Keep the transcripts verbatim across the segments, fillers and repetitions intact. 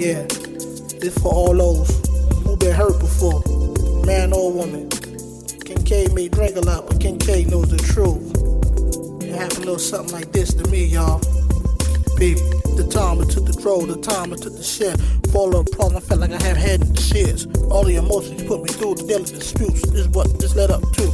Yeah, this for all those who been hurt before, man or woman. Kincaid may drink a lot, but Kincaid knows the truth. It happened a little something like this to me, y'all. Baby, the time I took the throw, the time I took the share, fall of applause, I felt like I had head in the shears. All the emotions you put me through, the daily disputes, this is what this led up to.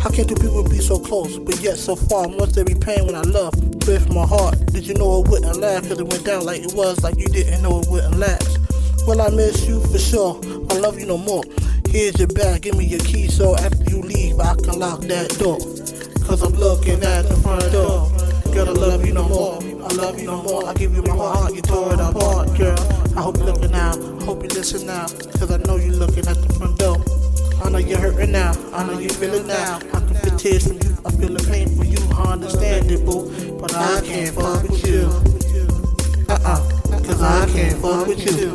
How can two people be so close, but yet so far? Must there be pain when I love with my heart? Did you know it wouldn't last? Cause it went down like it was, like you didn't know it wouldn't last. Well, I miss you for sure, I love you no more. Here's your bag, give me your key so after you leave I can lock that door. Cause I'm looking at the front door. Girl, I love you no more, I love you no more. I give you my heart, you tore it apart, girl. I hope you're looking out, I hope you listen now, cause I know you're looking at the front door. I know you're hurting now, I know you feel it now. I can feel tears from you, I feel the pain from you. I understand it, boo, but I can't fuck with you. Uh-uh, cause I can't fuck with you.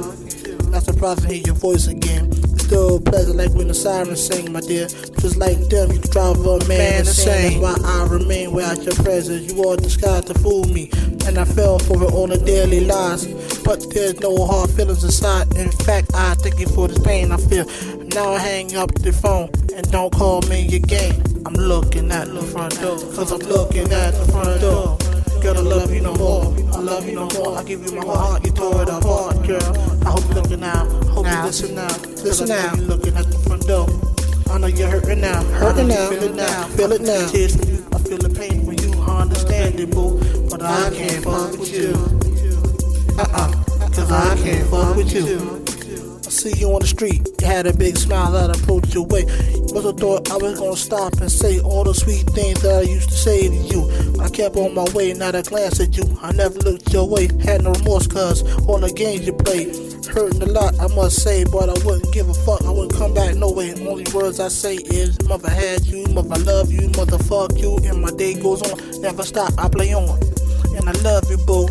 Not surprised to hear your voice again. It's still pleasant like when the sirens sing, my dear. Just like them, you can drive a man insane. That's why I remain without your presence. You are disguised to fool me, and I fell for it on a daily lies. But there's no hard feelings inside. In fact, I thank you for the pain I feel. Now I hang up the phone and don't call me again. I'm looking at the front door, cause I'm looking at the front door. Girl, I love you no more, I love you no more. I give you my heart, you tore it apart, girl. I hope you're looking out, I hope you listen now. Listen now, you're looking at the front door. I know you're hurting now, hurting now, feel it now, feel it now. Tears for you, I feel the pain for you, I understand it, boo, but I can't fuck with you. Uh-uh, cause I can't fuck with you. I see you on the street, you had a big smile that approached your way. Must have thought I was gonna stop and say all the sweet things that I used to say to you. I kept on my way, not a glance at you. I never looked your way, had no remorse cause all the games you played. Hurting a lot, I must say, but I wouldn't give a fuck, I wouldn't come back no way. Only words I say is, mother had you, mother love you, mother fuck you. And my day goes on, never stop, I play on. And I love you, boo.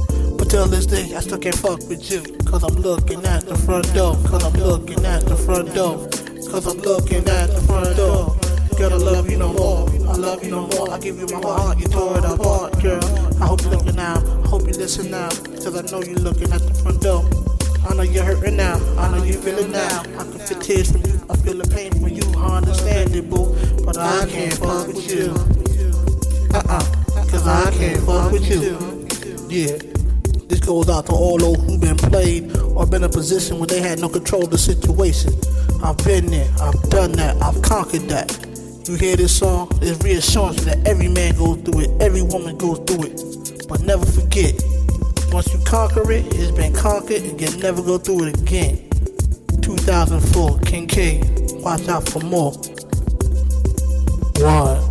Till this day, I still can't fuck with you. Cause I'm looking at the front door. Cause I'm looking at the front door. Cause I'm looking at the front door. Girl, I love you no more, I love you no more. I give you my heart, you tore it apart, girl. I hope you're looking out, I hope you listen now. Cause I know you're looking at the front door. I know you're hurting now, I know you feel it now. I can feel tears from you, I feel the pain from you. I understand it, boo, but I can't fuck with you. Uh-uh, cause I can't fuck with you. Yeah. This goes out to all those who've been played or been in a position where they had no control of the situation. I've been there, I've done that, I've conquered that. You hear this song, it's reassurance that every man goes through it, every woman goes through it. But never forget, once you conquer it, it's been conquered and you'll never go through it again. two thousand four, King K, watch out for more. One.